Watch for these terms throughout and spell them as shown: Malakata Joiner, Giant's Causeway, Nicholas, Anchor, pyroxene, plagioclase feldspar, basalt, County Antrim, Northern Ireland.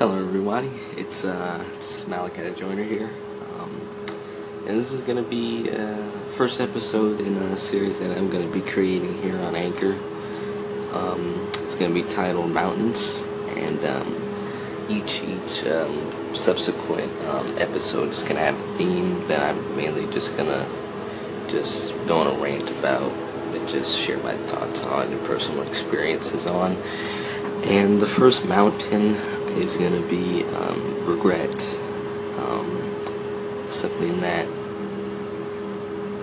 Hello everybody, it's Malakata Joiner here, and this is going to be first episode in a series that I'm going to be creating here on Anchor. It's going to be titled Mountains, and each subsequent episode is going to have a theme that I'm mainly just going to rant about and just share my thoughts on and personal experiences on. And the first mountain is going to be regret, something that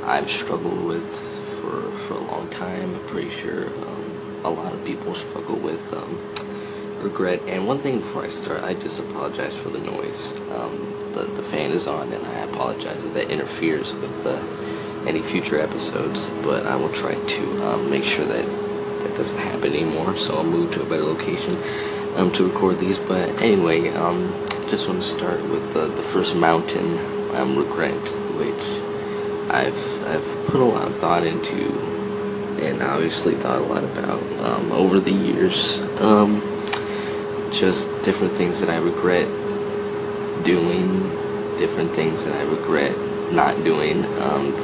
I've struggled with for a long time. I'm pretty sure a lot of people struggle with regret. And one thing before I start, I just apologize for the noise. The fan is on, and I apologize if that interferes with any future episodes, but I will try to make sure that doesn't happen anymore, so I'll move to a better location to record these. But anyway, just want to start with the first mountain, regret, which I've put a lot of thought into, and obviously thought a lot about over the years. Just different things that I regret doing, different things that I regret not doing,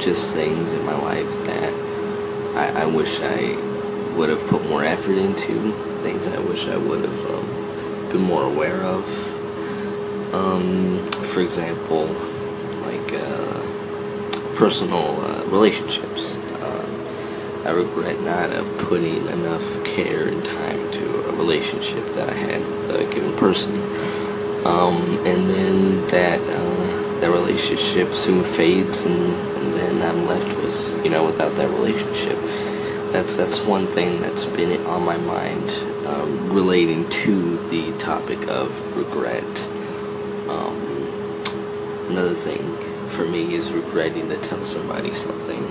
just things in my life that I wish I would have put more effort into, things I wish I would have been more aware of. For example, like personal relationships. I regret not putting enough care and time into a relationship that I had with a given person, and then that relationship soon fades, and then I'm left with, without that relationship. That's one thing that's been on my mind, relating to the topic of regret. Another thing for me is regretting to tell somebody something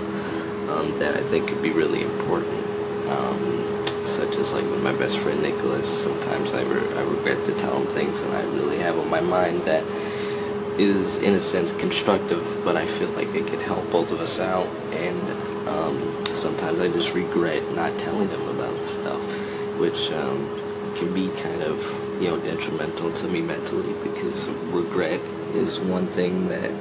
that I think could be really important, such as like with my best friend Nicholas. Sometimes I regret to tell him things that I really have on my mind that is in a sense constructive, but I feel like it could help both of us out. And sometimes I just regret not telling them about stuff, which can be kind of, detrimental to me mentally, because regret is one thing that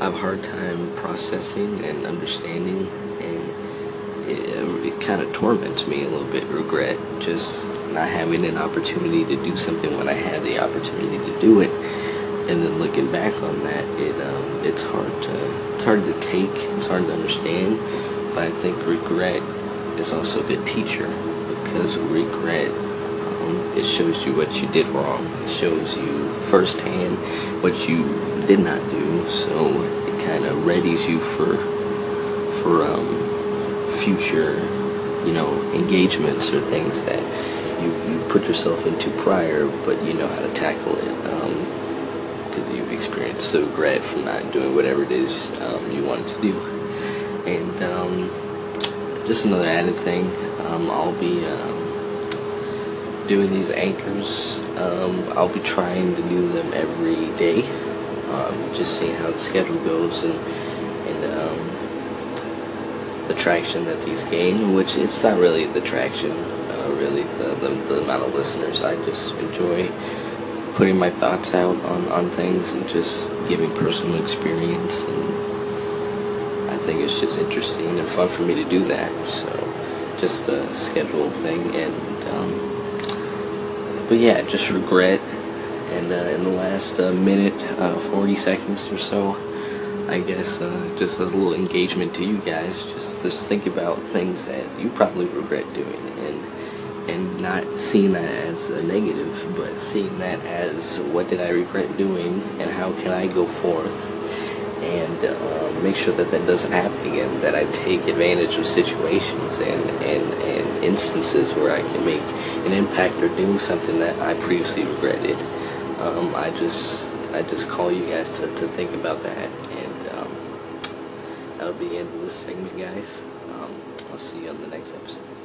I have a hard time processing and understanding, and it kind of torments me a little bit. Regret, just not having an opportunity to do something when I had the opportunity to do it, and then looking back on that, it's hard to take, it's hard to understand. But I think regret is also a good teacher, because regret, it shows you what you did wrong, it shows you firsthand what you did not do, so it kind of readies you for future, engagements or things that you put yourself into prior, but you know how to tackle it. You've experienced the regret from not doing whatever it is you wanted to do. And just another added thing, I'll be doing these anchors. I'll be trying to do them every day, just seeing how the schedule goes and the traction that these gain, which it's not really the traction, really the amount of listeners. I just enjoy putting my thoughts out on things and just giving personal experience, and I think it's just interesting and fun for me to do that, so just a schedule thing. And but yeah, just regret. And in the last minute, 40 seconds or so, I guess, just as a little engagement to you guys, just think about things that you probably regret doing, and not seeing that as a negative, but seeing that as, what did I regret doing, and how can I go forth and make sure that doesn't happen again, that I take advantage of situations and instances where I can make an impact or do something that I previously regretted. I just call you guys to think about that, and that'll be the end of this segment, guys. I'll see you on the next episode.